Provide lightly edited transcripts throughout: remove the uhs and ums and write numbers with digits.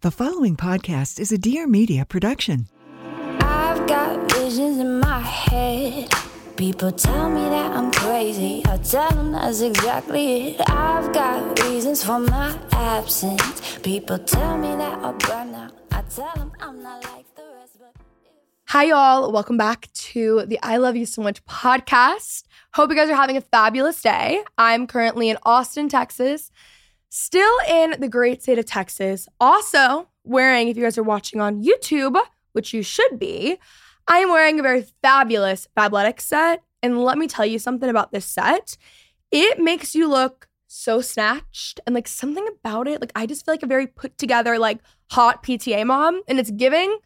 The following podcast is a Dear Media production. I've got visions in my head. People tell me that I'm crazy. I tell them that's exactly it. I've got reasons for my absence. People tell me that I'll burn out. I tell them I'm not like the rest. But hi, y'all. Welcome back to the I Love You So Much podcast. Hope you guys are having a fabulous day. I'm currently in Austin, Texas. Still in the great state of Texas, also wearing, if you guys are watching on YouTube, which you should be, I am wearing a very fabulous Fabletics set. And let me tell you something about this set. It makes you look so snatched, and like something about it, like I just feel like a very put together, like hot PTA mom, and it's giving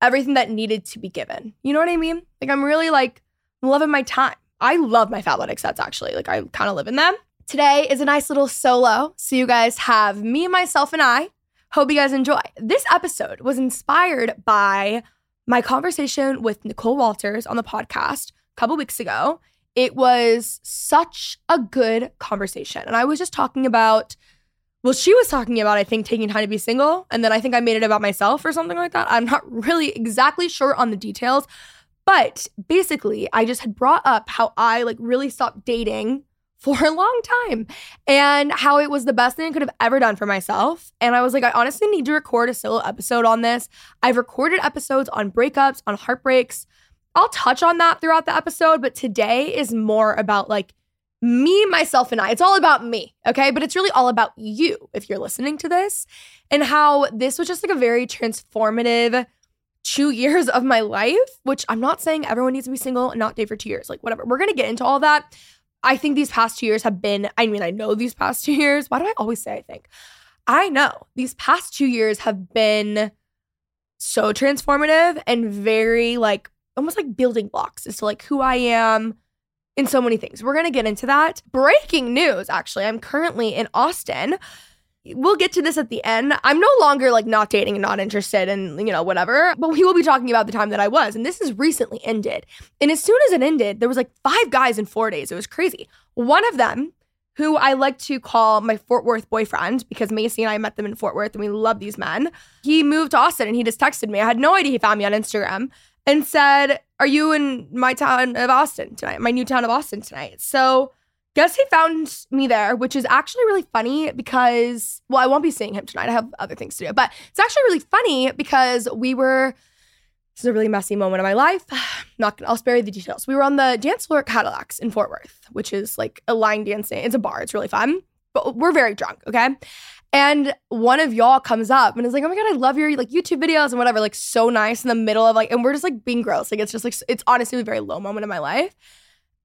everything that needed to be given. You know what I mean? Like I'm really like loving my time. I love my Fabletics sets actually, like I kind of live in them. Today is a nice little solo, so you guys have me, myself, and I. Hope you guys enjoy. This episode was inspired by my conversation with Nicole Walters on the podcast a couple weeks ago. It was such a good conversation. And I was just talking about, well, she was talking about, I think, taking time to be single. And then I think I made it about myself or something like that. I'm not really exactly sure on the details. But basically, I just had brought up how I like really stopped dating for a long time and how it was the best thing I could have ever done for myself. And I was like, I honestly need to record a solo episode on this. I've recorded episodes on breakups, on heartbreaks. I'll touch on that throughout the episode, but today is more about like me, myself, and I. It's all about me, okay? But it's really all about you if you're listening to this, and how this was just like a very transformative 2 years of my life, which I'm not saying everyone needs to be single and not date for 2 years, like whatever. We're gonna get into all that. I think these past 2 years have been, I mean, I know these past 2 years. Why do I always say I think? I know. These past 2 years have been so transformative and very like, almost like building blocks as to like who I am in so many things. We're going to get into that. Breaking news, actually. I'm currently in Austin. We'll get to this at the end. I'm no longer like not dating and not interested and, you know, whatever. But we will be talking about the time that I was. And this has recently ended. And as soon as it ended, there was like 5 guys in 4 days. It was crazy. One of them, who I like to call my Fort Worth boyfriend, because Macy and I met them in Fort Worth and we love these men. He moved to Austin and he just texted me. I had no idea he found me on Instagram and said, are you in my town of Austin tonight? My new town of Austin tonight. So guess he found me there, which is actually really funny because, well, I won't be seeing him tonight. I have other things to do. But it's actually really funny because this is a really messy moment of my life. I'll spare you the details. We were on the dance floor at Cadillac's in Fort Worth, which is like a line dancing. It's a bar. It's really fun. But we're very drunk, okay? And one of y'all comes up and is like, oh my God, I love your like YouTube videos and whatever. Like so nice in the middle of like, and we're just like being gross. Like it's just like, it's honestly a very low moment of my life.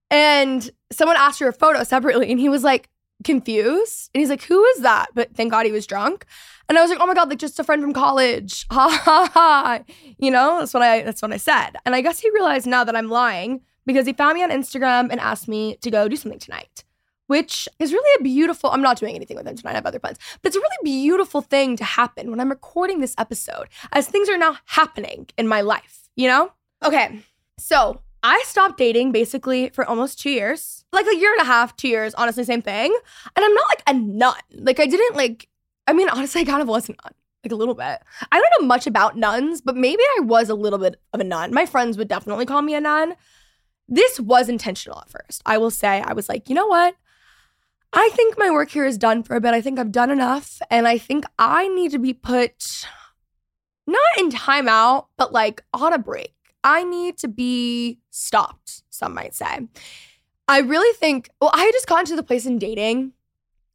And someone asked her a photo separately and he was like confused. And he's like, who is that? But thank God he was drunk. And I was like, oh my God, like just a friend from college. Ha ha ha. You know, that's what I said. And I guess he realized now that I'm lying because he found me on Instagram and asked me to go do something tonight, which is really I'm not doing anything with him tonight. I have other plans. But it's a really beautiful thing to happen when I'm recording this episode as things are now happening in my life, you know? Okay, so I stopped dating basically for almost 2 years, like a year and a half, 2 years, honestly, same thing. And I'm not like a nun. Like honestly, I kind of was a nun, like a little bit. I don't know much about nuns, but maybe I was a little bit of a nun. My friends would definitely call me a nun. This was intentional at first. I will say I was like, you know what? I think my work here is done for a bit. I think I've done enough. And I think I need to be put, not in timeout, but like on a break. I need to be stopped, some might say. I really think, well, I had just gotten to the place in dating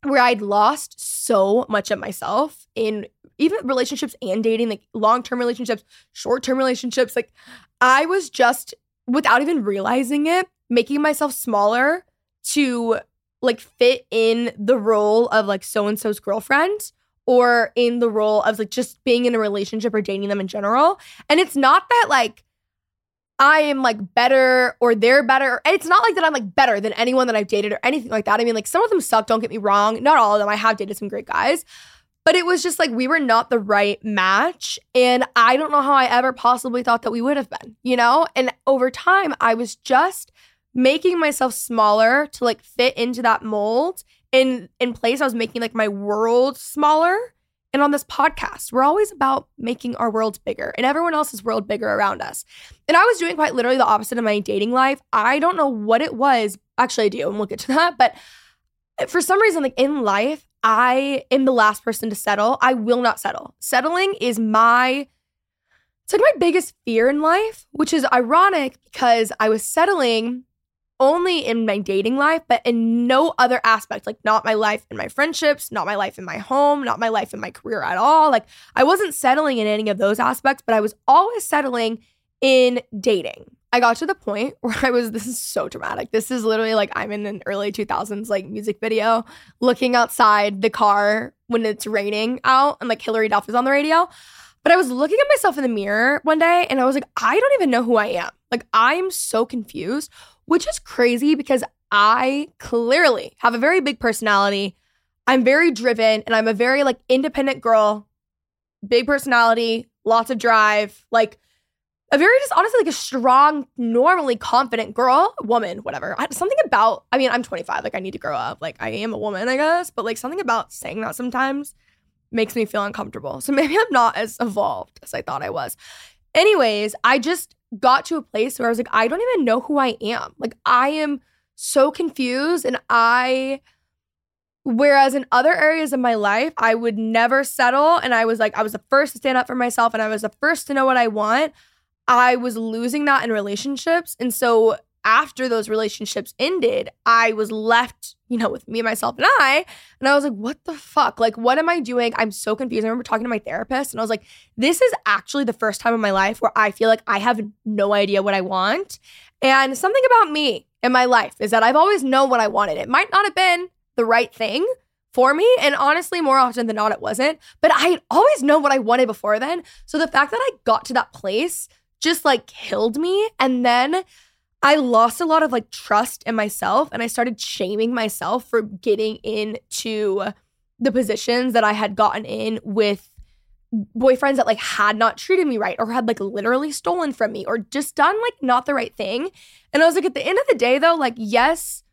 where I'd lost so much of myself in even relationships and dating, like long-term relationships, short-term relationships. Like I was just, without even realizing it, making myself smaller to like fit in the role of like so-and-so's girlfriend or in the role of like just being in a relationship or dating them in general. And it's not that like I am like better or they're better. And it's not like that I'm like better than anyone that I've dated or anything like that. I mean, like some of them suck, don't get me wrong. Not all of them. I have dated some great guys. But it was just like we were not the right match. And I don't know how I ever possibly thought that we would have been, you know? And over time, I was just making myself smaller to like fit into that mold. In place, I was making like my world smaller. And on this podcast, we're always about making our worlds bigger and everyone else's world bigger around us. And I was doing quite literally the opposite of my dating life. I don't know what it was. Actually, I do, and we'll get to that. But for some reason, like in life, I am the last person to settle. I will not settle. Settling is it's like my biggest fear in life, which is ironic because I was settling only in my dating life, but in no other aspect, like not my life and my friendships, not my life in my home, not my life in my career at all. Like I wasn't settling in any of those aspects, but I was always settling in dating. I got to the point where this is so dramatic. This is literally like I'm in an early 2000s like music video looking outside the car when it's raining out and like Hillary Duff is on the radio. But I was looking at myself in the mirror one day and I was like, I don't even know who I am. Like I'm so confused, which is crazy because I clearly have a very big personality. I'm very driven and I'm a very like independent girl, big personality, lots of drive, like a very just honestly like a strong, normally confident girl, woman, whatever. I'm 25, like I need to grow up. Like I am a woman, I guess, but like something about saying that sometimes makes me feel uncomfortable. So maybe I'm not as evolved as I thought I was. Anyways, I just got to a place where I was like, I don't even know who I am. Like I am so confused and whereas in other areas of my life, I would never settle. And I was the first to stand up for myself and I was the first to know what I want. I was losing that in relationships. And so after those relationships ended, I was left, you know, with me, myself, and I. And I was like, what the fuck? Like, what am I doing? I'm so confused. I remember talking to my therapist and I was like, this is actually the first time in my life where I feel like I have no idea what I want. And something about me in my life is that I've always known what I wanted. It might not have been the right thing for me. And honestly, more often than not, it wasn't. But I had always known what I wanted before then. So the fact that I got to that place just like killed me. And then I lost a lot of like trust in myself and I started shaming myself for getting into the positions that I had gotten in with boyfriends that like had not treated me right or had like literally stolen from me or just done like not the right thing. And I was like, at the end of the day though, like, yes,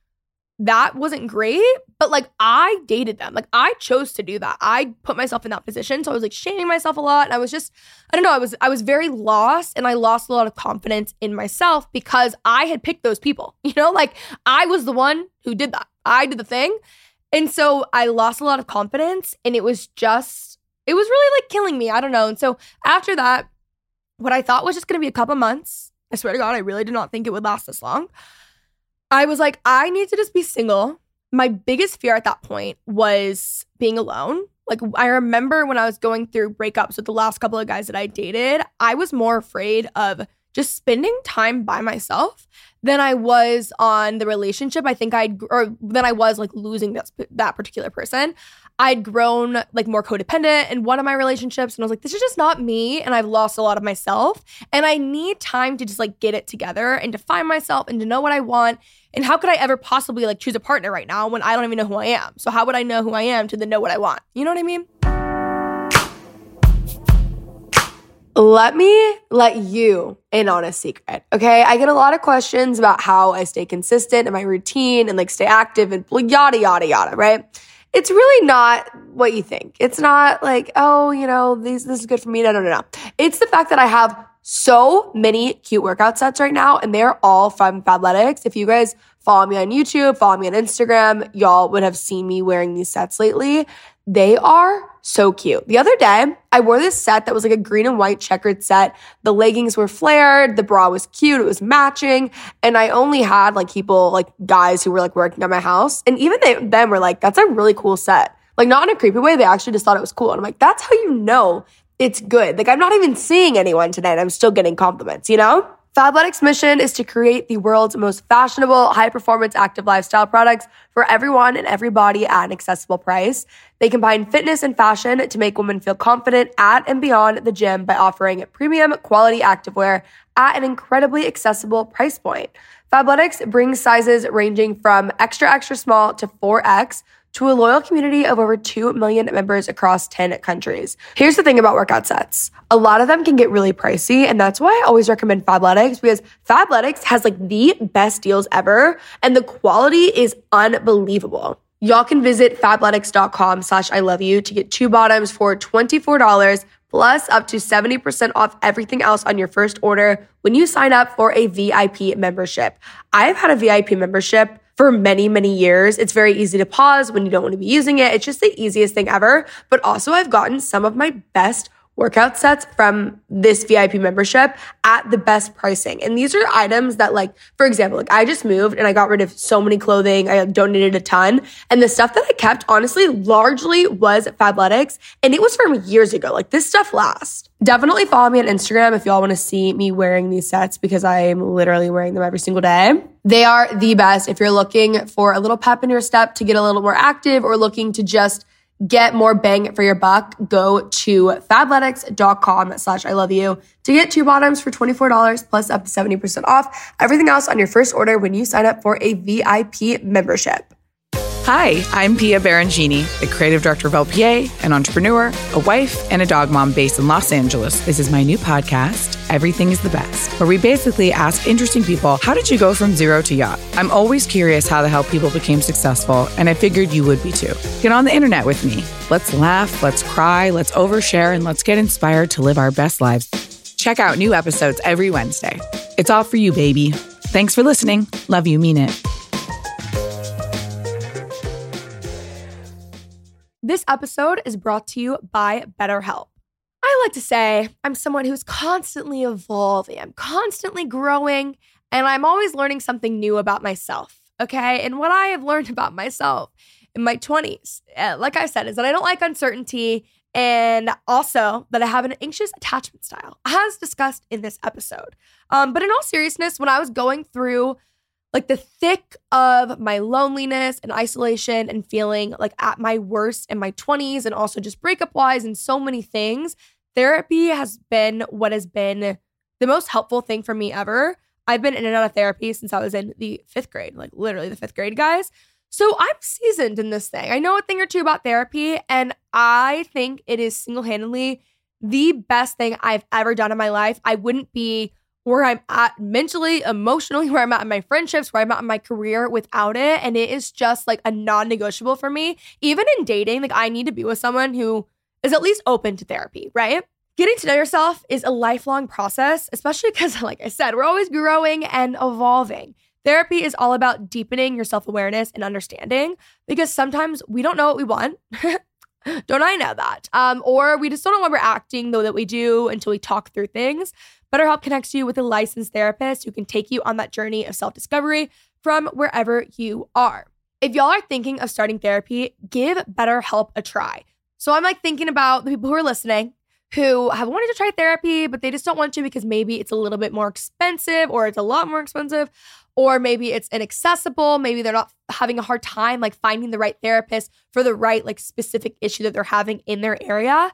that wasn't great, but like I dated them. Like I chose to do that. I put myself in that position. So I was like shaming myself a lot. And I was just, I don't know, I was very lost and I lost a lot of confidence in myself because I had picked those people, you know, like I was the one who did that. I did the thing. And so I lost a lot of confidence and it was really like killing me. I don't know. And so after that, what I thought was just going to be a couple months, I swear to God, I really did not think it would last this long. I was like, I need to just be single. My biggest fear at that point was being alone. Like, I remember when I was going through breakups with the last couple of guys that I dated, I was more afraid of just spending time by myself than I was on the relationship. Than I was like losing that particular person. I'd grown like more codependent in one of my relationships and I was like, this is just not me and I've lost a lot of myself and I need time to just like get it together and to find myself and to know what I want. And how could I ever possibly like choose a partner right now when I don't even know who I am? So how would I know who I am to then know what I want? You know what I mean? Let me let you in on a secret, okay? I get a lot of questions about how I stay consistent in my routine and like stay active and yada, yada, yada, right? It's really not what you think. It's not like, oh, you know, this is good for me. No. It's the fact that I have so many cute workout sets right now, and they're all from Fabletics. If you guys follow me on YouTube, follow me on Instagram, y'all would have seen me wearing these sets lately. They are so cute. The other day, I wore this set that was like a green and white checkered set. The leggings were flared. The bra was cute. It was matching. And I only had like people, like guys who were like working at my house. And even them were like, that's a really cool set. Like not in a creepy way. They actually just thought it was cool. And I'm like, that's how you know it's good. Like I'm not even seeing anyone today and I'm still getting compliments, you know? Fabletics' mission is to create the world's most fashionable, high-performance, active lifestyle products for everyone and everybody at an accessible price. They combine fitness and fashion to make women feel confident at and beyond the gym by offering premium quality activewear at an incredibly accessible price point. Fabletics brings sizes ranging from extra, extra small to 4X, to a loyal community of over 2 million members across 10 countries. Here's the thing about workout sets. A lot of them can get really pricey, and that's why I always recommend Fabletics, because Fabletics has like the best deals ever, and the quality is unbelievable. Y'all can visit fabletics.com/iloveyou to get 2 bottoms for $24, plus up to 70% off everything else on your first order when you sign up for a VIP membership. I've had a VIP membership for many, many years. It's very easy to pause when you don't want to be using it. It's just the easiest thing ever. But also I've gotten some of my best workout sets from this VIP membership at the best pricing. And these are items that like, for example, like I just moved and I got rid of so many clothing. I donated a ton. And the stuff that I kept honestly largely was Fabletics. And it was from years ago. Like this stuff lasts. Definitely follow me on Instagram if y'all want to see me wearing these sets, because I am literally wearing them every single day. They are the best if you're looking for a little pep in your step to get a little more active or looking to just get more bang for your buck. Go to fabletics.com/iloveyou to get 2 bottoms for $24 plus up to 70% off everything else on your first order when you sign up for a VIP membership. Hi, I'm Pia Barangini, the creative director of LPA, an entrepreneur, a wife, and a dog mom based in Los Angeles. This is my new podcast, Everything is the Best, where we basically ask interesting people, how did you go from zero to yacht? I'm always curious how the hell people became successful, and I figured you would be too. Get on the internet with me. Let's laugh, let's cry, let's overshare, and let's get inspired to live our best lives. Check out new episodes every Wednesday. It's all for you, baby. Thanks for listening. Love you, mean it. This episode is brought to you by BetterHelp. I like to say I'm someone who's constantly evolving. I'm constantly growing, and I'm always learning something new about myself, okay? And what I have learned about myself in my 20s, like I said, is that I don't like uncertainty, and also that I have an anxious attachment style, as discussed in this episode. But in all seriousness, when I was going through like the thick of my loneliness and isolation and feeling like at my worst in my 20s and also just breakup-wise and so many things, therapy has been what has been the most helpful thing for me ever. I've been in and out of therapy since I was in the 5th grade, like literally the 5th grade, guys. So I'm seasoned in this thing. I know a thing or two about therapy, and I think it is single-handedly the best thing I've ever done in my life. I wouldn't be where I'm at mentally, emotionally, where I'm at in my friendships, where I'm at in my career without it. And it is just like a non-negotiable for me. Even in dating, like I need to be with someone who is at least open to therapy, right? Getting to know yourself is a lifelong process, especially because, like I said, we're always growing and evolving. Therapy is all about deepening your self-awareness and understanding, because sometimes we don't know what we want. Don't I know that? Or we just don't know why we're acting though that we do until we talk through things. BetterHelp connects you with a licensed therapist who can take you on that journey of self-discovery from wherever you are. If y'all are thinking of starting therapy, give BetterHelp a try. So I'm like thinking about the people who are listening who have wanted to try therapy, but they just don't want to because maybe it's a little bit more expensive, or it's a lot more expensive, or maybe it's inaccessible. Maybe they're not having a hard time like finding the right therapist for the right like specific issue that they're having in their area.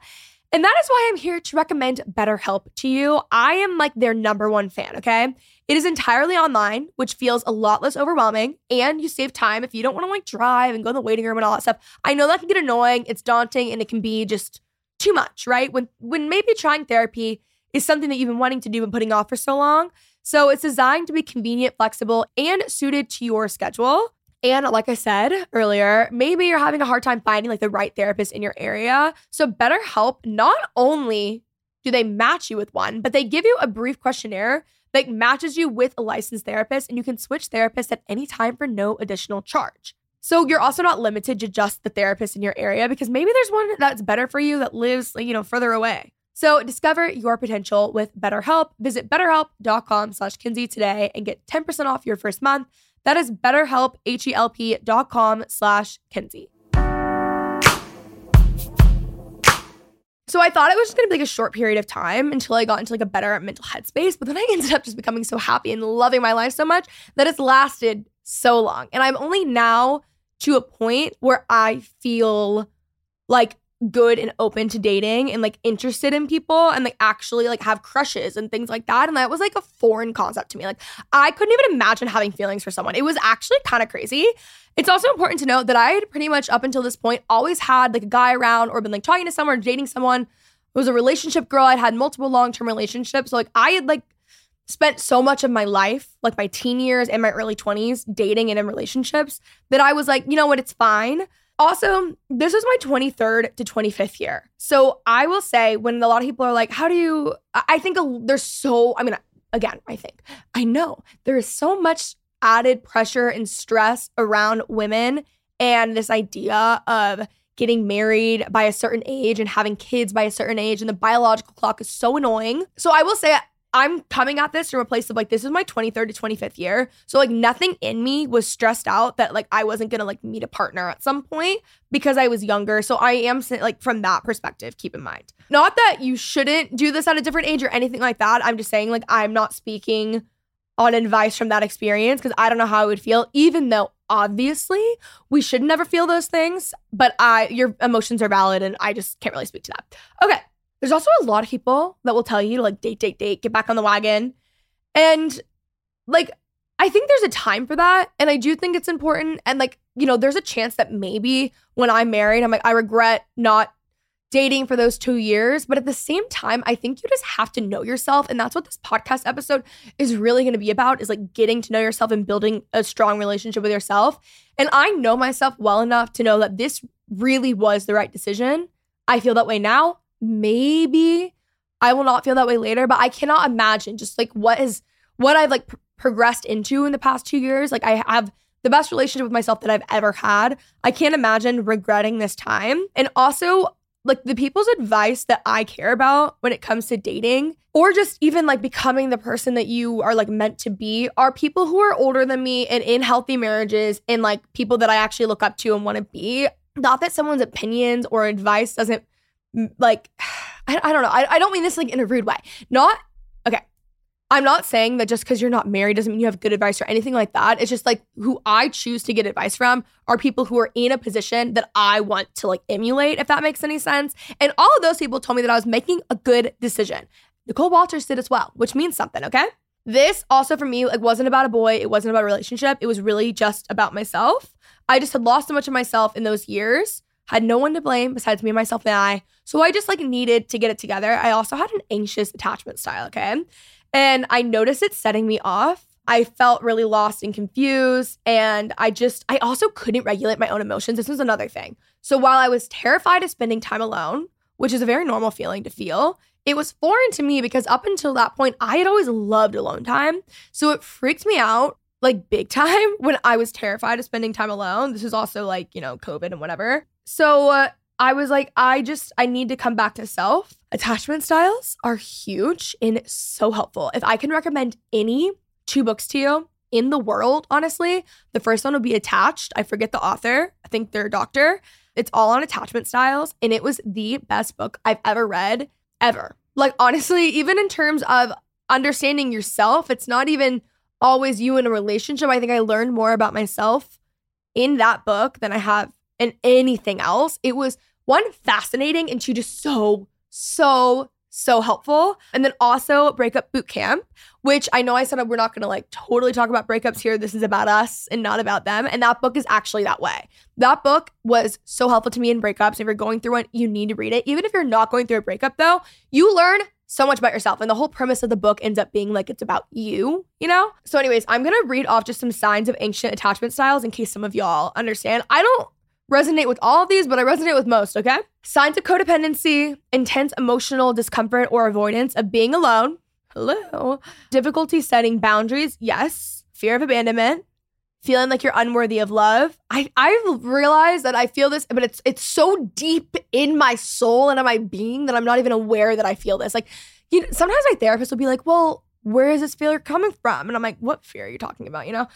And that is why I'm here to recommend BetterHelp to you. I am like their #1 fan, okay? It is entirely online, which feels a lot less overwhelming, and you save time if you don't want to like drive and go in the waiting room and all that stuff. I know that can get annoying, it's daunting, and it can be just too much, right? When maybe trying therapy is something that you've been wanting to do and putting off for so long. So it's designed to be convenient, flexible, and suited to your schedule. And like I said earlier, maybe you're having a hard time finding like the right therapist in your area. So BetterHelp not only do they match you with one, but they give you a brief questionnaire that matches you with a licensed therapist, and you can switch therapists at any time for no additional charge. So you're also not limited to just the therapist in your area, because maybe there's one that's better for you that lives, you know, further away. So discover your potential with BetterHelp. Visit BetterHelp.com/Kinsey today and get 10% off your first month. That is BetterHelp, HELP.com/Kinsey. So I thought it was just going to be like a short period of time until I got into like a better mental headspace. But then I ended up just becoming so happy and loving my life so much that it's lasted so long. And I'm only now to a point where I feel like good and open to dating and like interested in people and like actually like have crushes and things like that. And that was like a foreign concept to me. Like I couldn't even imagine having feelings for someone. It was actually kind of crazy. It's also important to note that I had pretty much up until this point always had like a guy around or been like talking to someone or dating someone. It was a relationship girl. I'd had multiple long-term relationships. So like I had like spent so much of my life, like my teen years and my early 20s dating and in relationships that I was like, you know what, it's fine. Also, this was my 23rd to 25th year. So I will say when a lot of people are like, how do you, I think there's so, I mean, again, I think, I know there is so much added pressure and stress around women and this idea of getting married by a certain age and having kids by a certain age, and the biological clock is so annoying. So I will say I'm coming at this from a place of like, this is my 23rd to 25th year. So like nothing in me was stressed out that like I wasn't going to like meet a partner at some point because I was younger. So I am like from that perspective, keep in mind. Not that you shouldn't do this at a different age or anything like that. I'm just saying like I'm not speaking on advice from that experience because I don't know how I would feel, even though obviously we should never feel those things. But your emotions are valid and I just can't really speak to that. Okay. There's also a lot of people that will tell you to like date, get back on the wagon. And like, I think there's a time for that. And I do think it's important. And like, you know, there's a chance that maybe when I'm married, I'm like, I regret not dating for those 2 years. But at the same time, I think you just have to know yourself. And that's what this podcast episode is really going to be about, is like getting to know yourself and building a strong relationship with yourself. And I know myself well enough to know that this really was the right decision. I feel that way now. Maybe I will not feel that way later, but I cannot imagine just like what I've like progressed into in the past 2 years. Like I have the best relationship with myself that I've ever had. I can't imagine regretting this time. And also like the people's advice that I care about when it comes to dating or just even like becoming the person that you are like meant to be are people who are older than me and in healthy marriages and like people that I actually look up to and want to be. Not that someone's opinions or advice doesn't like, I don't know. I don't mean this like in a rude way. Not, okay. I'm not saying that just because you're not married doesn't mean you have good advice or anything like that. It's just like who I choose to get advice from are people who are in a position that I want to like emulate, if that makes any sense. And all of those people told me that I was making a good decision. Nicole Walters did as well, which means something, okay? This also for me, like wasn't about a boy. It wasn't about a relationship. It was really just about myself. I just had lost so much of myself in those years. Had no one to blame besides me, myself, and I. So I just like needed to get it together. I also had an anxious attachment style, okay? And I noticed it setting me off. I felt really lost and confused. And I also couldn't regulate my own emotions. This was another thing. So while I was terrified of spending time alone, which is a very normal feeling to feel, it was foreign to me because up until that point, I had always loved alone time. So it freaked me out. Like big time when I was terrified of spending time alone. This is also like, you know, COVID and whatever. So I was like, I need to come back to self. Attachment styles are huge and so helpful. If I can recommend any 2 books to you in the world, honestly, the first one would be Attached. I forget the author. I think they're a doctor. It's all on attachment styles. And it was the best book I've ever read, ever. Like honestly, even in terms of understanding yourself, it's not even always you in a relationship. I think I learned more about myself in that book than I have in anything else. It was 1, fascinating, and 2, just so helpful. And then also Breakup Bootcamp, which I know I said we're not going to like totally talk about breakups here. This is about us and not about them. And that book is actually that way. That book was so helpful to me in breakups. If you're going through one, you need to read it. Even if you're not going through a breakup though, you learn so much about yourself. And the whole premise of the book ends up being like, it's about you, you know? So anyways, I'm going to read off just some signs of ancient attachment styles in case some of y'all understand. I don't resonate with all of these, but I resonate with most, okay? Signs of codependency, intense emotional discomfort or avoidance of being alone. Hello. Difficulty setting boundaries. Yes. Fear of abandonment. Feeling like you're unworthy of love. I've realized that I feel this, but it's so deep in my soul and in my being that I'm not even aware that I feel this. Like, you know, sometimes my therapist will be like, well, where is this fear coming from? And I'm like, what fear are you talking about, you know?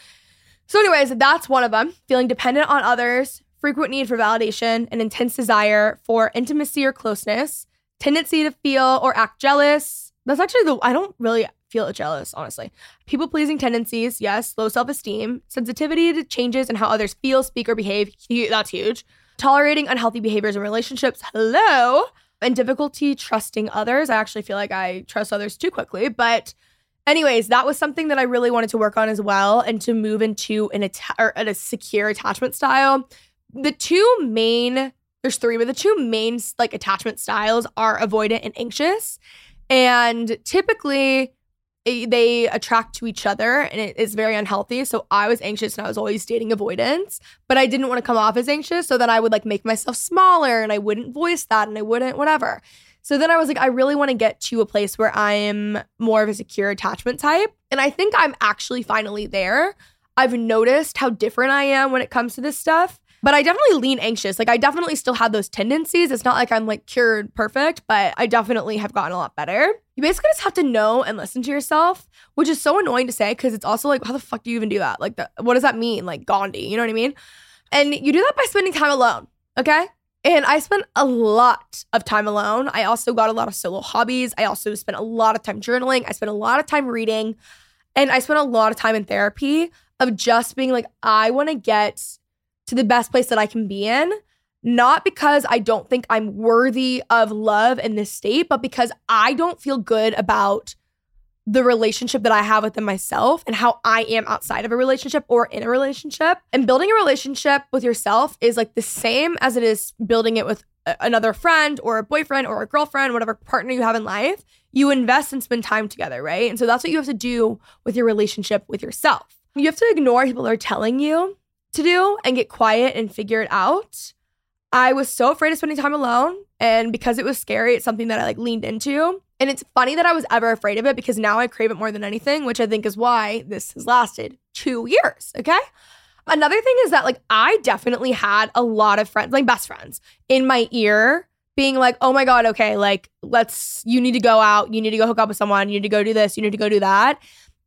So anyways, that's one of them. Feeling dependent on others, frequent need for validation, an intense desire for intimacy or closeness, tendency to feel or act jealous. That's actually I don't really feel jealous, honestly. People-pleasing tendencies, yes. Low self-esteem. Sensitivity to changes in how others feel, speak, or behave. That's huge. Tolerating unhealthy behaviors in relationships. Hello. And difficulty trusting others. I actually feel like I trust others too quickly. But anyways, that was something that I really wanted to work on as well and to move into a secure attachment style. There's three, but the two main like attachment styles are avoidant and anxious. And typically they attract to each other and it is very unhealthy. So I was anxious and I was always dating avoidance, but I didn't want to come off as anxious. So then I would like make myself smaller and I wouldn't voice that and I wouldn't whatever. So then I was like, I really want to get to a place where I am more of a secure attachment type. And I think I'm actually finally there. I've noticed how different I am when it comes to this stuff, but I definitely lean anxious. Like I definitely still have those tendencies. It's not like I'm like cured perfect, but I definitely have gotten a lot better. You basically just have to know and listen to yourself, which is so annoying to say because it's also like, how the fuck do you even do that? Like, what does that mean? Like Gandhi, you know what I mean? And you do that by spending time alone, okay? And I spent a lot of time alone. I also got a lot of solo hobbies. I also spent a lot of time journaling. I spent a lot of time reading. And I spent a lot of time in therapy of just being like, I want to get to the best place that I can be in, not because I don't think I'm worthy of love in this state, but because I don't feel good about the relationship that I have within myself and how I am outside of a relationship or in a relationship. And building a relationship with yourself is like the same as it is building it with another friend or a boyfriend or a girlfriend, whatever partner you have in life. You invest and spend time together, right? And so that's what you have to do with your relationship with yourself. You have to ignore what people are telling you to do and get quiet and figure it out. I was so afraid of spending time alone, and because it was scary, it's something that I like leaned into. And it's funny that I was ever afraid of it because now I crave it more than anything, which I think is why this has lasted 2 years, okay? Another thing is that like I definitely had a lot of friends, like best friends, in my ear being like, oh my God, okay, like you need to go out, you need to go hook up with someone, you need to go do this, you need to go do that.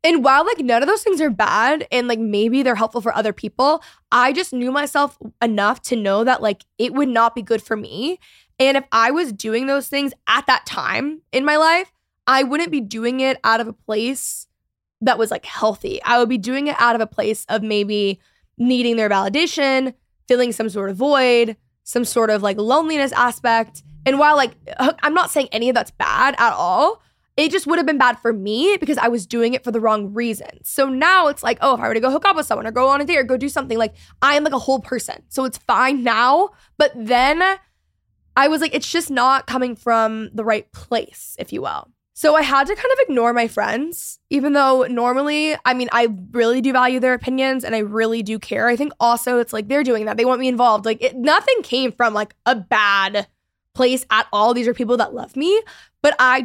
And while like none of those things are bad and like maybe they're helpful for other people, I just knew myself enough to know that like it would not be good for me. And if I was doing those things at that time in my life, I wouldn't be doing it out of a place that was like healthy. I would be doing it out of a place of maybe needing their validation, feeling some sort of void, some sort of like loneliness aspect. And while like I'm not saying any of that's bad at all, it just would have been bad for me because I was doing it for the wrong reason. So now it's like, oh, if I were to go hook up with someone or go on a date or go do something, like I am like a whole person. So it's fine now. But then I was like, it's just not coming from the right place, if you will. So I had to kind of ignore my friends, even though normally, I mean, I really do value their opinions and I really do care. I think also it's like they're doing that. They want me involved. Like nothing came from like a bad place at all. These are people that love me. But I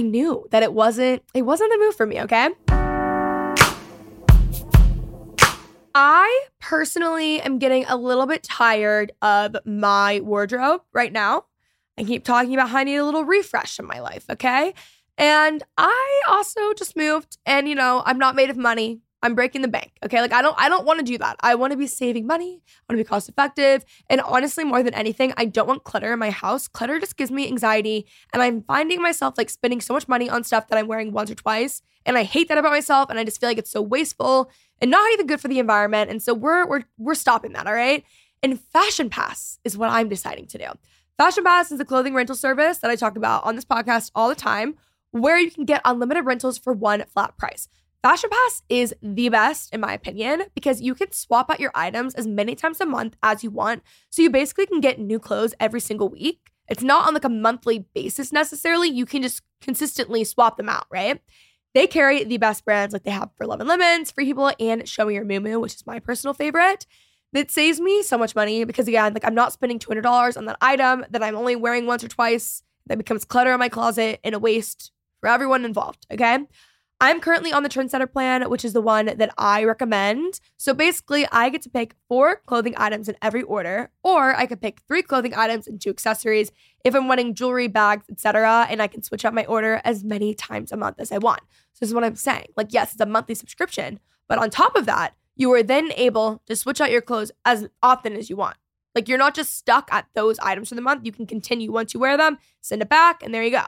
knew that it wasn't a move for me, okay? I personally am getting a little bit tired of my wardrobe right now. I keep talking about how I need a little refresh in my life, okay? And I also just moved and, you know, I'm not made of money. I'm breaking the bank, okay? Like I don't want to do that. I want to be saving money. I want to be cost effective. And honestly, more than anything, I don't want clutter in my house. Clutter just gives me anxiety. And I'm finding myself like spending so much money on stuff that I'm wearing once or twice. And I hate that about myself. And I just feel like it's so wasteful and not even good for the environment. And so we're stopping that, all right? And Fashion Pass is what I'm deciding to do. Fashion Pass is a clothing rental service that I talk about on this podcast all the time, where you can get unlimited rentals for one flat price. Fashion Pass is the best, in my opinion, because you can swap out your items as many times a month as you want. So you basically can get new clothes every single week. It's not on like a monthly basis necessarily. You can just consistently swap them out, right? They carry the best brands, like they have For Love & Lemons, Free People, and Show Me Your Moo Moo, which is my personal favorite. That saves me so much money because, again, like, I'm not spending $200 on that item that I'm only wearing once or twice. That becomes clutter in my closet and a waste for everyone involved, okay? I'm currently on the Trendsetter plan, which is the one that I recommend. So basically, I get to pick 4 clothing items in every order, or I could pick 3 clothing items and 2 accessories if I'm wanting jewelry, bags, etc., and I can switch up my order as many times a month as I want. So this is what I'm saying. Like, yes, it's a monthly subscription, but on top of that, you are then able to switch out your clothes as often as you want. Like, you're not just stuck at those items for the month. You can continue once you wear them, send it back, and there you go.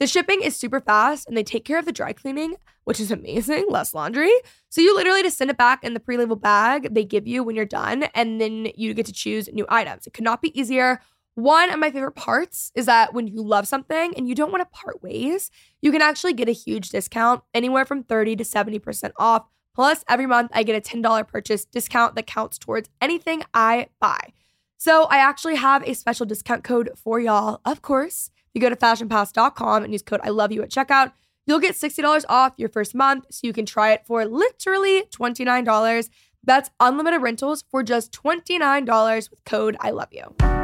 The shipping is super fast, and they take care of the dry cleaning, which is amazing, less laundry. So you literally just send it back in the pre-labeled bag they give you when you're done, and then you get to choose new items. It could not be easier. One of my favorite parts is that when you love something and you don't want to part ways, you can actually get a huge discount, anywhere from 30 to 70% off. Plus, every month I get a $10 purchase discount that counts towards anything I buy. So I actually have a special discount code for y'all. Of course, if you go to fashionpass.com and use code ILOVEYOU at checkout, you'll get $60 off your first month, so you can try it for literally $29. That's unlimited rentals for just $29 with code ILOVEYOU.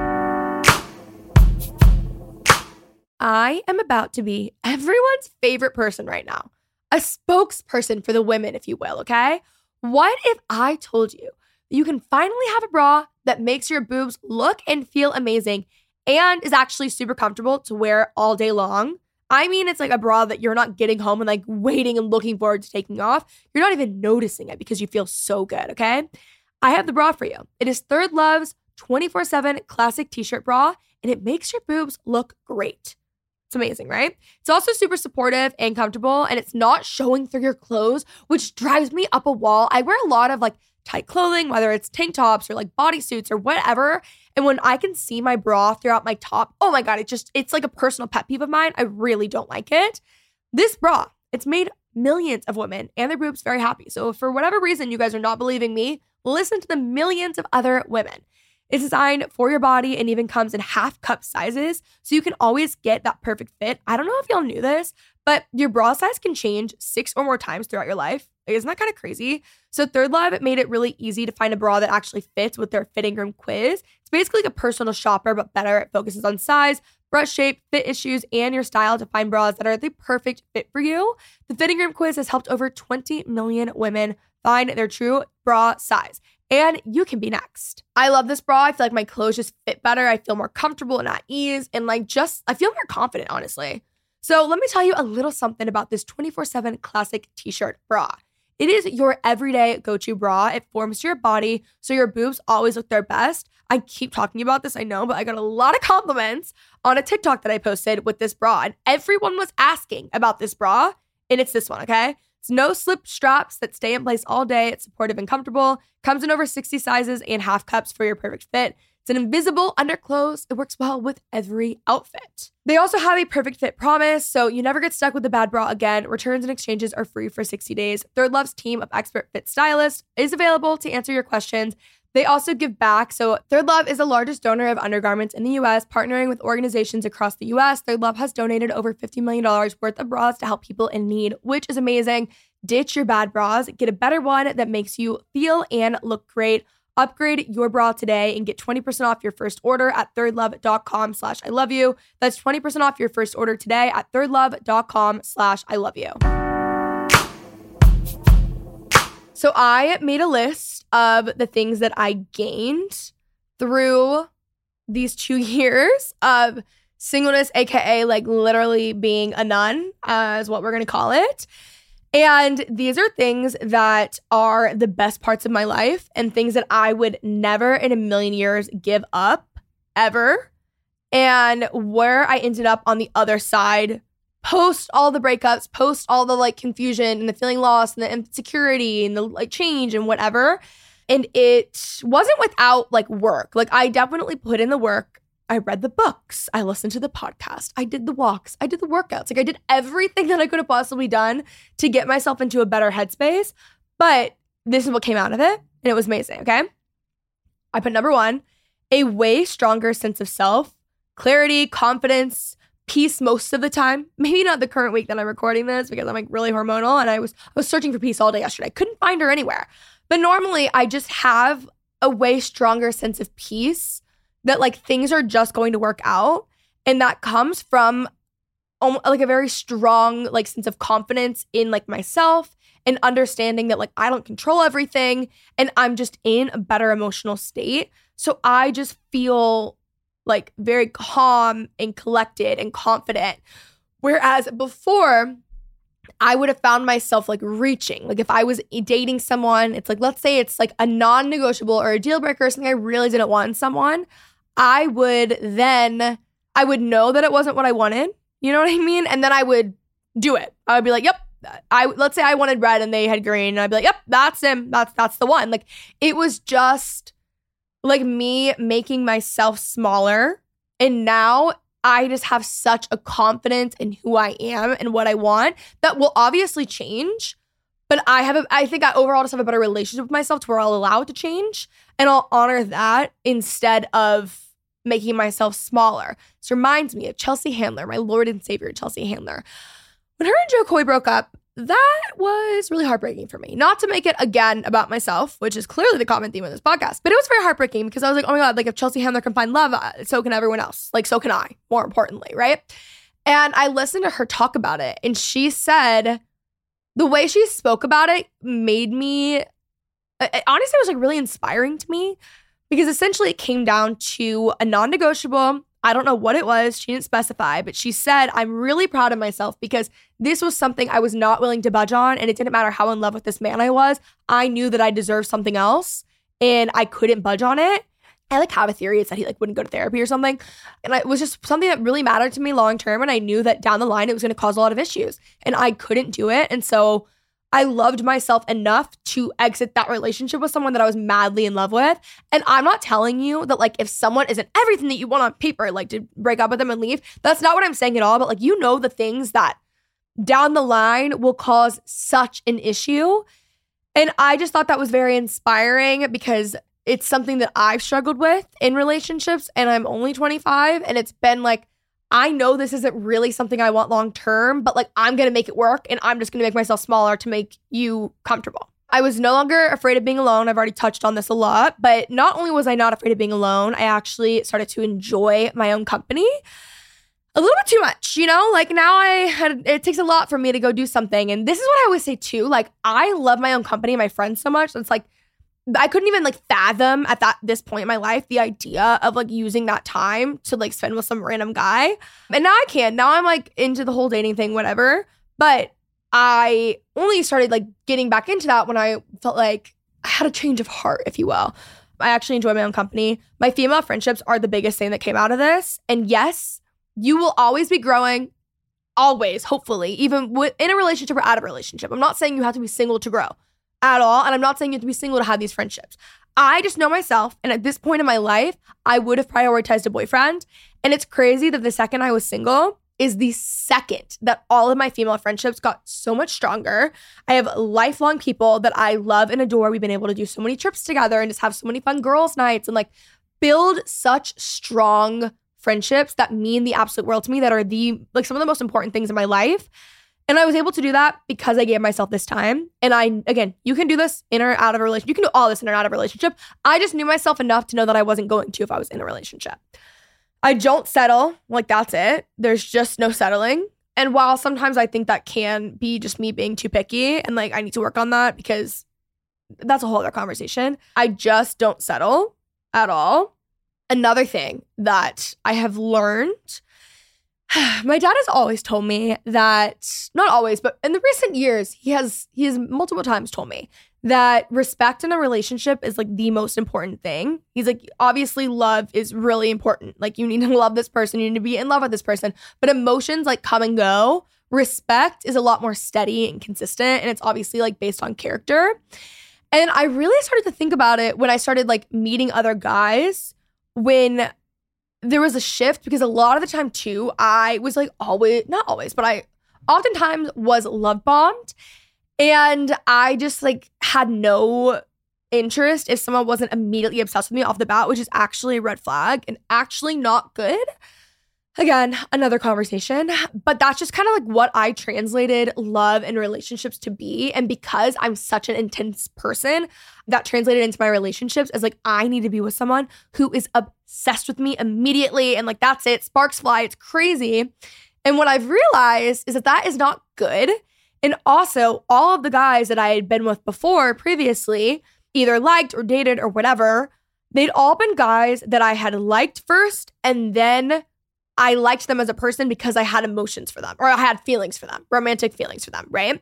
I am about to be everyone's favorite person right now. A spokesperson for the women, if you will, okay? What if I told you you can finally have a bra that makes your boobs look and feel amazing and is actually super comfortable to wear all day long? I mean, it's like a bra that you're not getting home and like waiting and looking forward to taking off. You're not even noticing it because you feel so good, okay? I have the bra for you. It is Third Love's 24/7 classic t-shirt bra, and it makes your boobs look great. It's amazing, right? It's also super supportive and comfortable, and it's not showing through your clothes, which drives me up a wall. I wear a lot of like tight clothing, whether it's tank tops or like bodysuits or whatever. And when I can see my bra throughout my top, oh my God, it's like a personal pet peeve of mine. I really don't like it. This bra, it's made millions of women and their boobs very happy. So if for whatever reason you guys are not believing me, listen to the millions of other women. It's designed for your body and even comes in half cup sizes, so you can always get that perfect fit. I don't know if y'all knew this, but your bra size can change 6 or more times throughout your life. Isn't that kind of crazy? So Third Love, it made it really easy to find a bra that actually fits with their fitting room quiz. It's basically like a personal shopper, but better. It focuses on size, breast shape, fit issues, and your style to find bras that are the perfect fit for you. The fitting room quiz has helped over 20 million women find their true bra size. And you can be next. I love this bra. I feel like my clothes just fit better. I feel more comfortable and at ease. And like just, I feel more confident, honestly. So let me tell you a little something about this 24/7 classic t-shirt bra. It is your everyday go-to bra. It forms to your body, so your boobs always look their best. I keep talking about this, I know, but I got a lot of compliments on a TikTok that I posted with this bra. And everyone was asking about this bra, and it's this one, okay? It's no-slip straps that stay in place all day. It's supportive and comfortable. Comes in over 60 sizes and half cups for your perfect fit. It's an invisible underclothes. It works well with every outfit. They also have a perfect fit promise, so you never get stuck with a bad bra again. Returns and exchanges are free for 60 days. Third Love's team of expert fit stylists is available to answer your questions. They also give back. So Third Love is the largest donor of undergarments in the U.S., partnering with organizations across the U.S. Third Love has donated over $50 million worth of bras to help people in need, which is amazing. Ditch your bad bras. Get a better one that makes you feel and look great. Upgrade your bra today and get 20% off your first order at thirdlove.com/ILOVEYOU. That's 20% off your first order today at thirdlove.com/ILOVEYOU. So I made a list of the things that I gained through these 2 years of singleness, aka like literally being a nun, is what we're going to call it. And these are things that are the best parts of my life and things that I would never in a million years give up ever. And where I ended up on the other side, post all the breakups, post all the like confusion and the feeling lost and the insecurity and the like change and whatever. And it wasn't without like work. Like I definitely put in the work. I read the books. I listened to the podcast. I did the walks. I did the workouts. Like I did everything that I could have possibly done to get myself into a better headspace. But this is what came out of it. And it was amazing, okay? I put number 1, a way stronger sense of self, clarity, confidence, peace most of the time. Maybe not the current week that I'm recording this because I'm like really hormonal and I was searching for peace all day yesterday. I couldn't find her anywhere. But normally I just have a way stronger sense of peace that like things are just going to work out. And that comes from like a very strong like sense of confidence in like myself and understanding that like I don't control everything and I'm just in a better emotional state. So I just feel like very calm and collected and confident. Whereas before, I would have found myself like reaching. Like if I was dating someone, it's like, let's say it's like a non-negotiable or a deal breaker or something I really didn't want in someone. I would know that it wasn't what I wanted. You know what I mean? And then I would do it. I would be like, yep. Let's say I wanted red and they had green. And I'd be like, yep, that's him. That's the one. Like it was just like me making myself smaller. And now I just have such a confidence in who I am and what I want that will obviously change. But I think I overall just have a better relationship with myself to where I'll allow it to change. And I'll honor that instead of making myself smaller. This reminds me of Chelsea Handler, my Lord and Savior, Chelsea Handler. When her and Jo Koy broke up, that was really heartbreaking for me. Not to make it again about myself, which is clearly the common theme of this podcast, but it was very heartbreaking because I was like, oh my God, like if Chelsea Handler can find love, so can everyone else. Like, so can I, more importantly, right? And I listened to her talk about it, and she said the way she spoke about it made me, honestly, it was like really inspiring to me. Because essentially it came down to a non-negotiable. I don't know what it was. She didn't specify, but she said, I'm really proud of myself because this was something I was not willing to budge on. And it didn't matter how in love with this man I was. I knew that I deserved something else and I couldn't budge on it. I like have a theory. It's that he like wouldn't go to therapy or something. And it was just something that really mattered to me long term. And I knew that down the line, it was going to cause a lot of issues and I couldn't do it. And so I loved myself enough to exit that relationship with someone that I was madly in love with. And I'm not telling you that like if someone isn't everything that you want on paper, like to break up with them and leave, that's not what I'm saying at all. But like, you know, the things that down the line will cause such an issue. And I just thought that was very inspiring because it's something that I've struggled with in relationships and I'm only 25 and it's been like, I know this isn't really something I want long term, but like I'm going to make it work and I'm just going to make myself smaller to make you comfortable. I was no longer afraid of being alone. I've already touched on this a lot, but not only was I not afraid of being alone, I actually started to enjoy my own company a little bit too much, you know? Like now it takes a lot for me to go do something. And this is what I always say too, like I love my own company and my friends so much. So it's like I couldn't even like fathom at this point in my life the idea of like using that time to like spend with some random guy. And now I can. Now I'm like into the whole dating thing, whatever. But I only started like getting back into that when I felt like I had a change of heart, if you will. I actually enjoy my own company. My female friendships are the biggest thing that came out of this. And yes, you will always be growing. Always, hopefully, even in a relationship or out of a relationship. I'm not saying you have to be single to grow. At all. And I'm not saying you have to be single to have these friendships. I just know myself. And at this point in my life, I would have prioritized a boyfriend. And it's crazy that the second I was single is the second that all of my female friendships got so much stronger. I have lifelong people that I love and adore. We've been able to do so many trips together and just have so many fun girls' nights and like build such strong friendships that mean the absolute world to me, that are the like some of the most important things in my life. And I was able to do that because I gave myself this time. And again, you can do this in or out of a relationship. You can do all this in or out of a relationship. I just knew myself enough to know that I wasn't going to if I was in a relationship. I don't settle. Like, that's it. There's just no settling. And while sometimes I think that can be just me being too picky and like I need to work on that because that's a whole other conversation, I just don't settle at all. Another thing that I have learned, my dad has always told me that, not always, but in the recent years, he has multiple times told me that respect in a relationship is like the most important thing. He's like, obviously love is really important. Like you need to love this person. You need to be in love with this person. But emotions like come and go. Respect is a lot more steady and consistent. And it's obviously like based on character. And I really started to think about it when I started like meeting other guys, when there was a shift, because a lot of the time too, I was like always, not always, but I oftentimes was love bombed. And I just like had no interest if someone wasn't immediately obsessed with me off the bat, which is actually a red flag and actually not good. Again, another conversation, but that's just kind of like what I translated love and relationships to be. And because I'm such an intense person, that translated into my relationships as like, I need to be with someone who is obsessed with me immediately. And like, that's it. Sparks fly. It's crazy. And what I've realized is that that is not good. And also all of the guys that I had been with before previously, either liked or dated or whatever, they'd all been guys that I had liked first and then I liked them as a person because I had emotions for them or I had feelings for them, romantic feelings for them, right?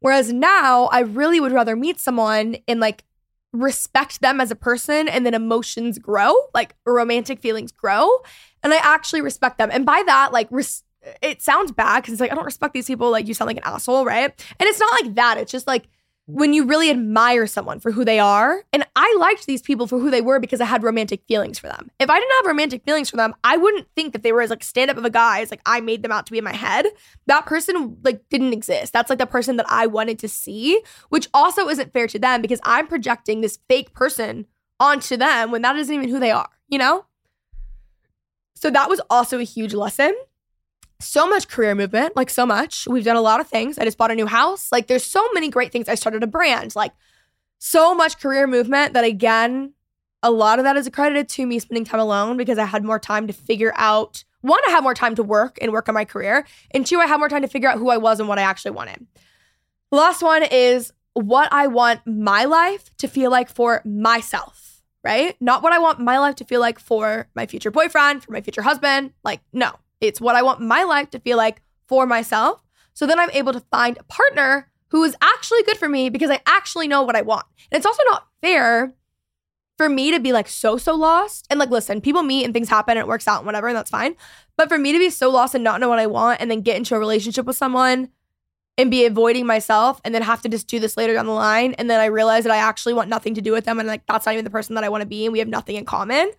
Whereas now I really would rather meet someone and like respect them as a person and then emotions grow, like romantic feelings grow and I actually respect them. And by that, like it sounds bad because it's like, I don't respect these people. Like you sound like an asshole, right? And it's not like that. It's just like when you really admire someone for who they are. And I liked these people for who they were because I had romantic feelings for them. If I didn't have romantic feelings for them, I wouldn't think that they were as like stand up of a guy as like I made them out to be in my head. That person like didn't exist. That's like the person that I wanted to see, which also isn't fair to them because I'm projecting this fake person onto them when that isn't even who they are, you know? So that was also a huge lesson. So much career movement, like so much. We've done a lot of things. I just bought a new house. Like there's so many great things. I started a brand, like so much career movement that again, a lot of that is accredited to me spending time alone because I had more time to figure out, one, I had more time to work and work on my career. And two, I had more time to figure out who I was and what I actually wanted. Last one is what I want my life to feel like for myself, right? Not what I want my life to feel like for my future boyfriend, for my future husband, like no. It's what I want my life to feel like for myself. So then I'm able to find a partner who is actually good for me because I actually know what I want. And it's also not fair for me to be like so lost. And like, listen, people meet and things happen and it works out and whatever, and that's fine. But for me to be so lost and not know what I want and then get into a relationship with someone and be avoiding myself and then have to just do this later down the line. And then I realize that I actually want nothing to do with them. And like, that's not even the person that I want to be and we have nothing in common.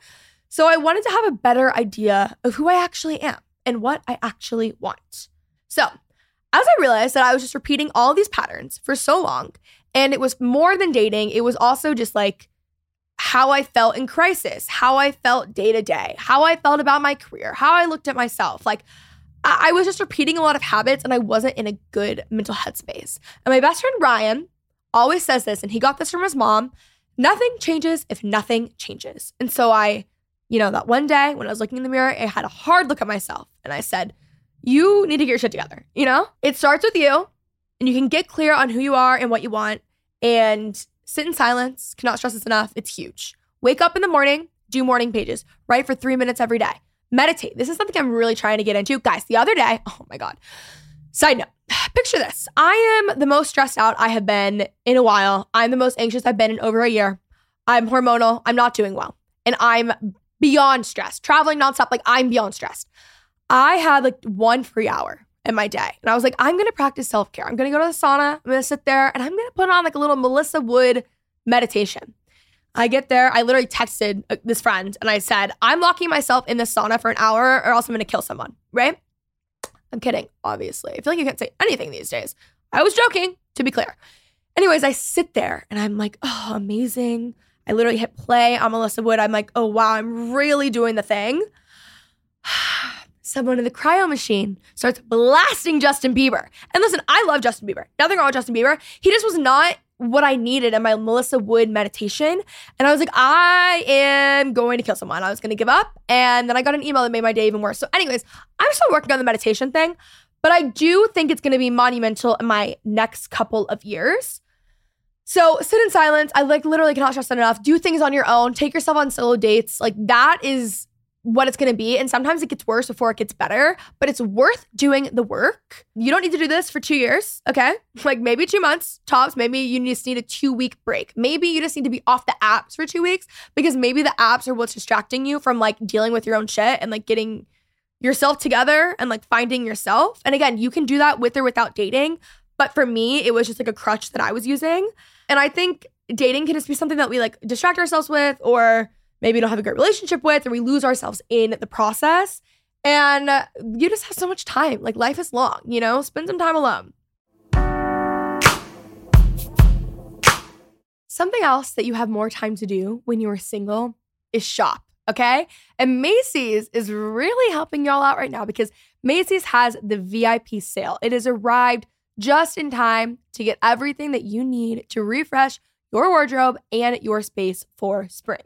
So I wanted to have a better idea of who I actually am and what I actually want. So as I realized that I was just repeating all these patterns for so long, and it was more than dating, it was also just like how I felt in crisis, how I felt day to day, how I felt about my career, how I looked at myself. Like I was just repeating a lot of habits and I wasn't in a good mental headspace. And my best friend Ryan always says this, and he got this from his mom, nothing changes if nothing changes. And so that one day when I was looking in the mirror, I had a hard look at myself and I said, you need to get your shit together. You know, it starts with you and you can get clear on who you are and what you want and sit in silence. Cannot stress this enough. It's huge. Wake up in the morning, do morning pages, write for 3 minutes every day, meditate. This is something I'm really trying to get into. Guys, the other day, oh my God. Side note, picture this. I am the most stressed out I have been in a while. I'm the most anxious I've been in over a year. I'm hormonal. I'm not doing well. And I'm beyond stressed, traveling nonstop. Like I'm beyond stressed. I had like one free hour in my day. And I was like, I'm going to practice self-care. I'm going to go to the sauna. I'm going to sit there and I'm going to put on like a little Melissa Wood meditation. I get there. I literally texted this friend and I said, I'm locking myself in the sauna for an hour or else I'm going to kill someone, right? I'm kidding, obviously. I feel like you can't say anything these days. I was joking, to be clear. Anyways, I sit there and I'm like, oh, amazing. I literally hit play on Melissa Wood. I'm like, oh, wow, I'm really doing the thing. Someone in the cryo machine starts blasting Justin Bieber. And listen, I love Justin Bieber. Nothing wrong with Justin Bieber. He just was not what I needed in my Melissa Wood meditation. And I was like, I am going to kill someone. I was going to give up. And then I got an email that made my day even worse. So anyways, I'm still working on the meditation thing. But I do think it's going to be monumental in my next couple of years. So sit in silence. I like literally cannot stress that enough. Do things on your own. Take yourself on solo dates. Like that is what it's going to be. And sometimes it gets worse before it gets better, but it's worth doing the work. You don't need to do this for 2 years. Okay. Like maybe 2 months tops. Maybe you just need a 2-week break. Maybe you just need to be off the apps for 2 weeks because maybe the apps are what's distracting you from like dealing with your own shit and like getting yourself together and like finding yourself. And again, you can do that with or without dating. But for me, it was just like a crutch that I was using. And I think dating can just be something that we like distract ourselves with or maybe don't have a great relationship with and we lose ourselves in the process. And you just have so much time. Like life is long, you know? Spend some time alone. Something else that you have more time to do when you are single is shop. okay? And Macy's is really helping y'all out right now because Macy's has the VIP sale. It has arrived just in time to get everything that you need to refresh your wardrobe and your space for spring.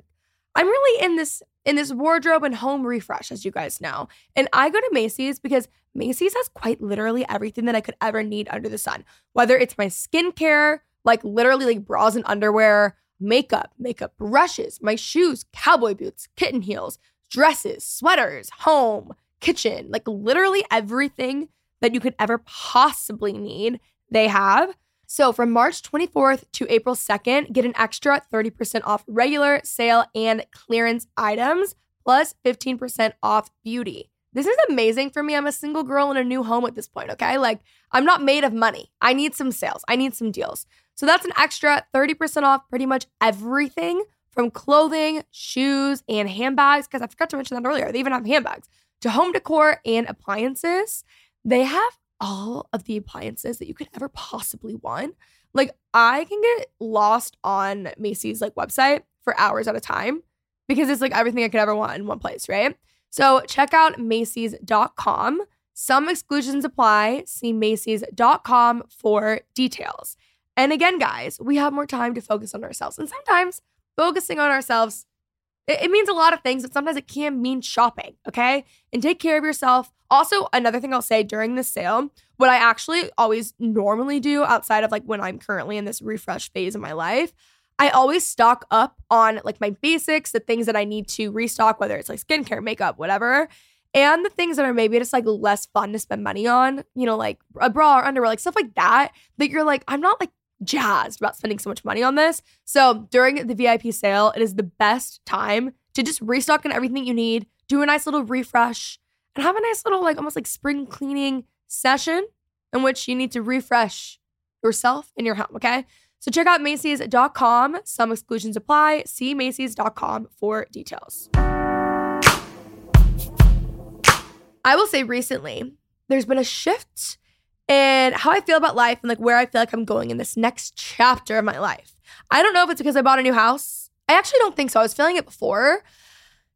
I'm really in this wardrobe and home refresh, as you guys know. And I go to Macy's because Macy's has quite literally everything that I could ever need under the sun. Whether it's my skincare, like literally like bras and underwear, makeup brushes, my shoes, cowboy boots, kitten heels, dresses, sweaters, home, kitchen, like literally everything that you could ever possibly need, they have. So from March 24th to April 2nd, get an extra 30% off regular, sale, and clearance items, plus 15% off beauty. This is amazing for me. I'm a single girl in a new home at this point, okay? Like, I'm not made of money. I need some sales. I need some deals. So that's an extra 30% off pretty much everything from clothing, shoes, and handbags, because I forgot to mention that earlier. They even have handbags, to home decor and appliances. They have all of the appliances that you could ever possibly want. Like, I can get lost on Macy's like website for hours at a time because it's like everything I could ever want in one place, right? So check out Macy's.com. Some exclusions apply. See Macy's.com for details. And again, guys, we have more time to focus on ourselves. And sometimes focusing on ourselves, it means a lot of things, but sometimes it can mean shopping, okay? And take care of yourself. Also, another thing I'll say during this sale, what I actually always normally do outside of like when I'm currently in this refresh phase of my life, I always stock up on like my basics, the things that I need to restock, whether it's like skincare, makeup, whatever, and the things that are maybe just like less fun to spend money on, you know, like a bra or underwear, like stuff like that you're like, I'm not like jazzed about spending so much money on this. So during the VIP sale, it is the best time to just restock on everything you need, do a nice little refresh, and have a nice little like almost like spring cleaning session in which you need to refresh yourself and your home, okay? So check out Macy's.com. Some exclusions apply. See Macy's.com for details. I will say recently, there's been a shift and how I feel about life and like where I feel like I'm going in this next chapter of my life. I don't know if it's because I bought a new house. I actually don't think so. I was feeling it before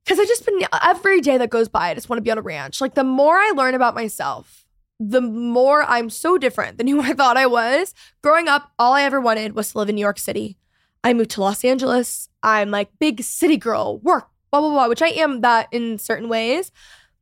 because I've just been, every day that goes by, I just want to be on a ranch. Like the more I learn about myself, the more I'm so different than who I thought I was. Growing up, all I ever wanted was to live in New York City. I moved to Los Angeles. I'm like big city girl, work, blah, blah, blah, which I am that in certain ways.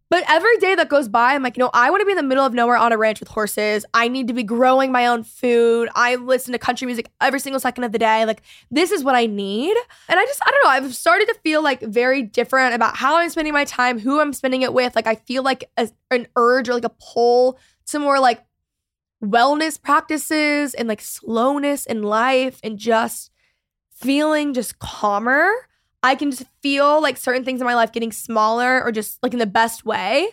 But every day that goes by, I'm like, no, I want to be in the middle of nowhere on a ranch with horses. I need to be growing my own food. I listen to country music every single second of the day. Like, this is what I need. And I don't know, I've started to feel like very different about how I'm spending my time, who I'm spending it with. Like, I feel like an urge or like a pull to more like wellness practices and like slowness in life and just feeling just calmer. I can just feel like certain things in my life getting smaller or just like in the best way,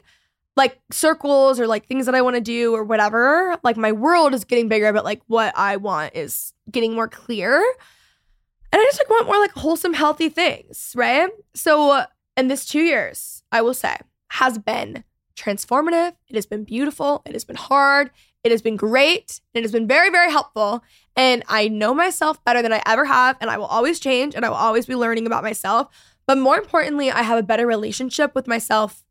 like circles or like things that I want to do or whatever. Like my world is getting bigger, but like what I want is getting more clear. And I just like want more like wholesome, healthy things, right? So in this 2 years, I will say, has been transformative. It has been beautiful. It has been hard. It has been great. It has been very, very helpful. And I know myself better than I ever have. And I will always change. And I will always be learning about myself. But more importantly, I have a better relationship with myself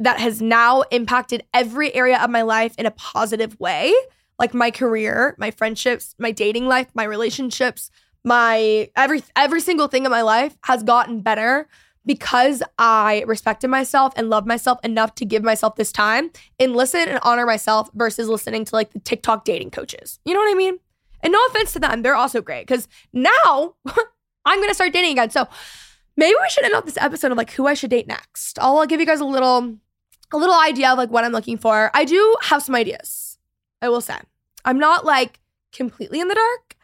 that has now impacted every area of my life in a positive way. Like my career, my friendships, my dating life, my relationships, my every single thing in my life has gotten better because I respected myself and loved myself enough to give myself this time and listen and honor myself versus listening to like the TikTok dating coaches. You know what I mean? And no offense to them, they're also great because now I'm going to start dating again. So maybe we should end off this episode of like who I should date next. I'll give you guys a little idea of like what I'm looking for. I do have some ideas, I will say. I'm not like completely in the dark,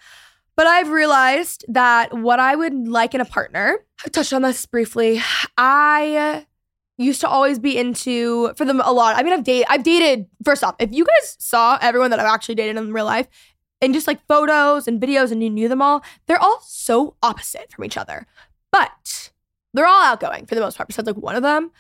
but I've realized that what I would like in a partner, I touched on this briefly. I used to always be into, for them a lot, I mean, I've dated, first off, if you guys saw everyone that I've actually dated in real life and just like photos and videos and you knew them all, they're all so opposite from each other. But they're all outgoing for the most part, besides like one of them.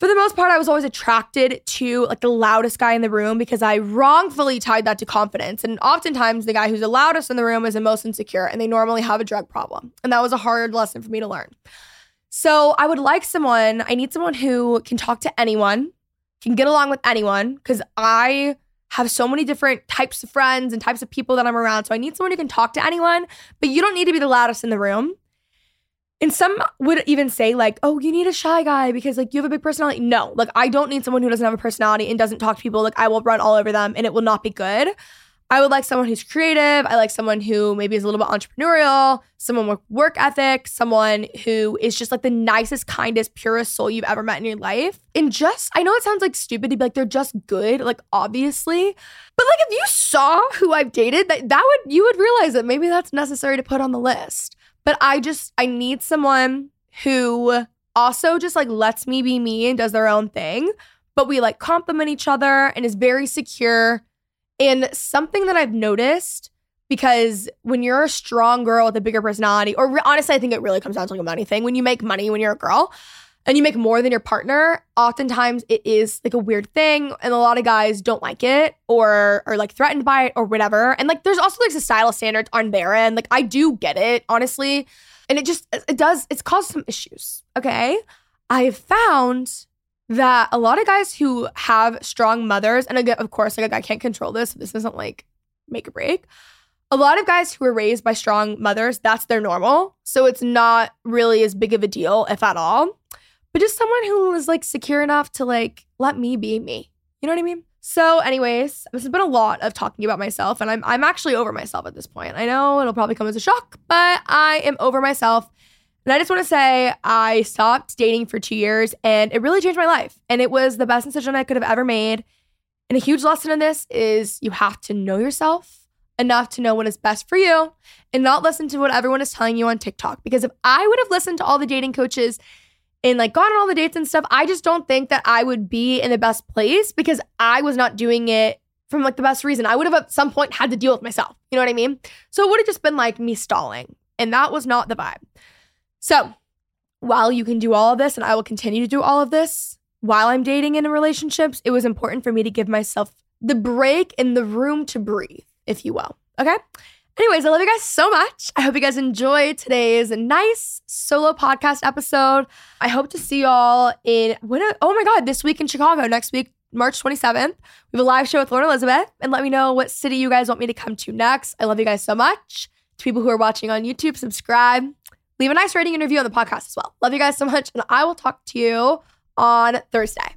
For the most part, I was always attracted to like the loudest guy in the room because I wrongfully tied that to confidence. And oftentimes the guy who's the loudest in the room is the most insecure and they normally have a drug problem. And that was a hard lesson for me to learn. So I would like someone, I need someone who can talk to anyone, can get along with anyone, because I have so many different types of friends and types of people that I'm around. So I need someone who can talk to anyone, but you don't need to be the loudest in the room. And some would even say like, oh, you need a shy guy because like you have a big personality. No, like I don't need someone who doesn't have a personality and doesn't talk to people. Like I will run all over them and it will not be good. I would like someone who's creative. I like someone who maybe is a little bit entrepreneurial, someone with work ethic, someone who is just like the nicest, kindest, purest soul you've ever met in your life. And just, I know it sounds like stupid to be like, they're just good, like obviously. But like if you saw who I've dated, you would realize that maybe that's necessary to put on the list. But I need someone who also just like lets me be me and does their own thing. But we like compliment each other and is very secure. And something that I've noticed, because when you're a strong girl with a bigger personality, or honestly, I think it really comes down to like a money thing. When you make money when you're a girl and you make more than your partner, oftentimes it is like a weird thing. And a lot of guys don't like it or are like threatened by it or whatever. And like there's also like societal standards on their end. Like I do get it, honestly. And it's caused some issues, okay? I have found that a lot of guys who have strong mothers, and again, of course, like a guy can't control this. So this isn't like make or break. A lot of guys who are raised by strong mothers, that's their normal. So it's not really as big of a deal, if at all. But just someone who is like secure enough to like let me be me. You know what I mean? So anyways, this has been a lot of talking about myself, and I'm actually over myself at this point. I know it'll probably come as a shock, but I am over myself. And I just want to say I stopped dating for 2 years and it really changed my life. And it was the best decision I could have ever made. And a huge lesson in this is you have to know yourself enough to know what is best for you and not listen to what everyone is telling you on TikTok. Because if I would have listened to all the dating coaches and like gone on all the dates and stuff, I just don't think that I would be in the best place because I was not doing it from like the best reason. I would have at some point had to deal with myself. You know what I mean? So it would have just been like me stalling. And that was not the vibe. So while you can do all of this, and I will continue to do all of this while I'm dating and in relationships, it was important for me to give myself the break and the room to breathe, if you will. Okay? Anyways, I love you guys so much. I hope you guys enjoyed today's nice solo podcast episode. I hope to see y'all this week in Chicago. Next week, March 27th, we have a live show with Lauren Elizabeth. And let me know what city you guys want me to come to next. I love you guys so much. To people who are watching on YouTube, subscribe. Leave a nice rating and review on the podcast as well. Love you guys so much, and I will talk to you on Thursday.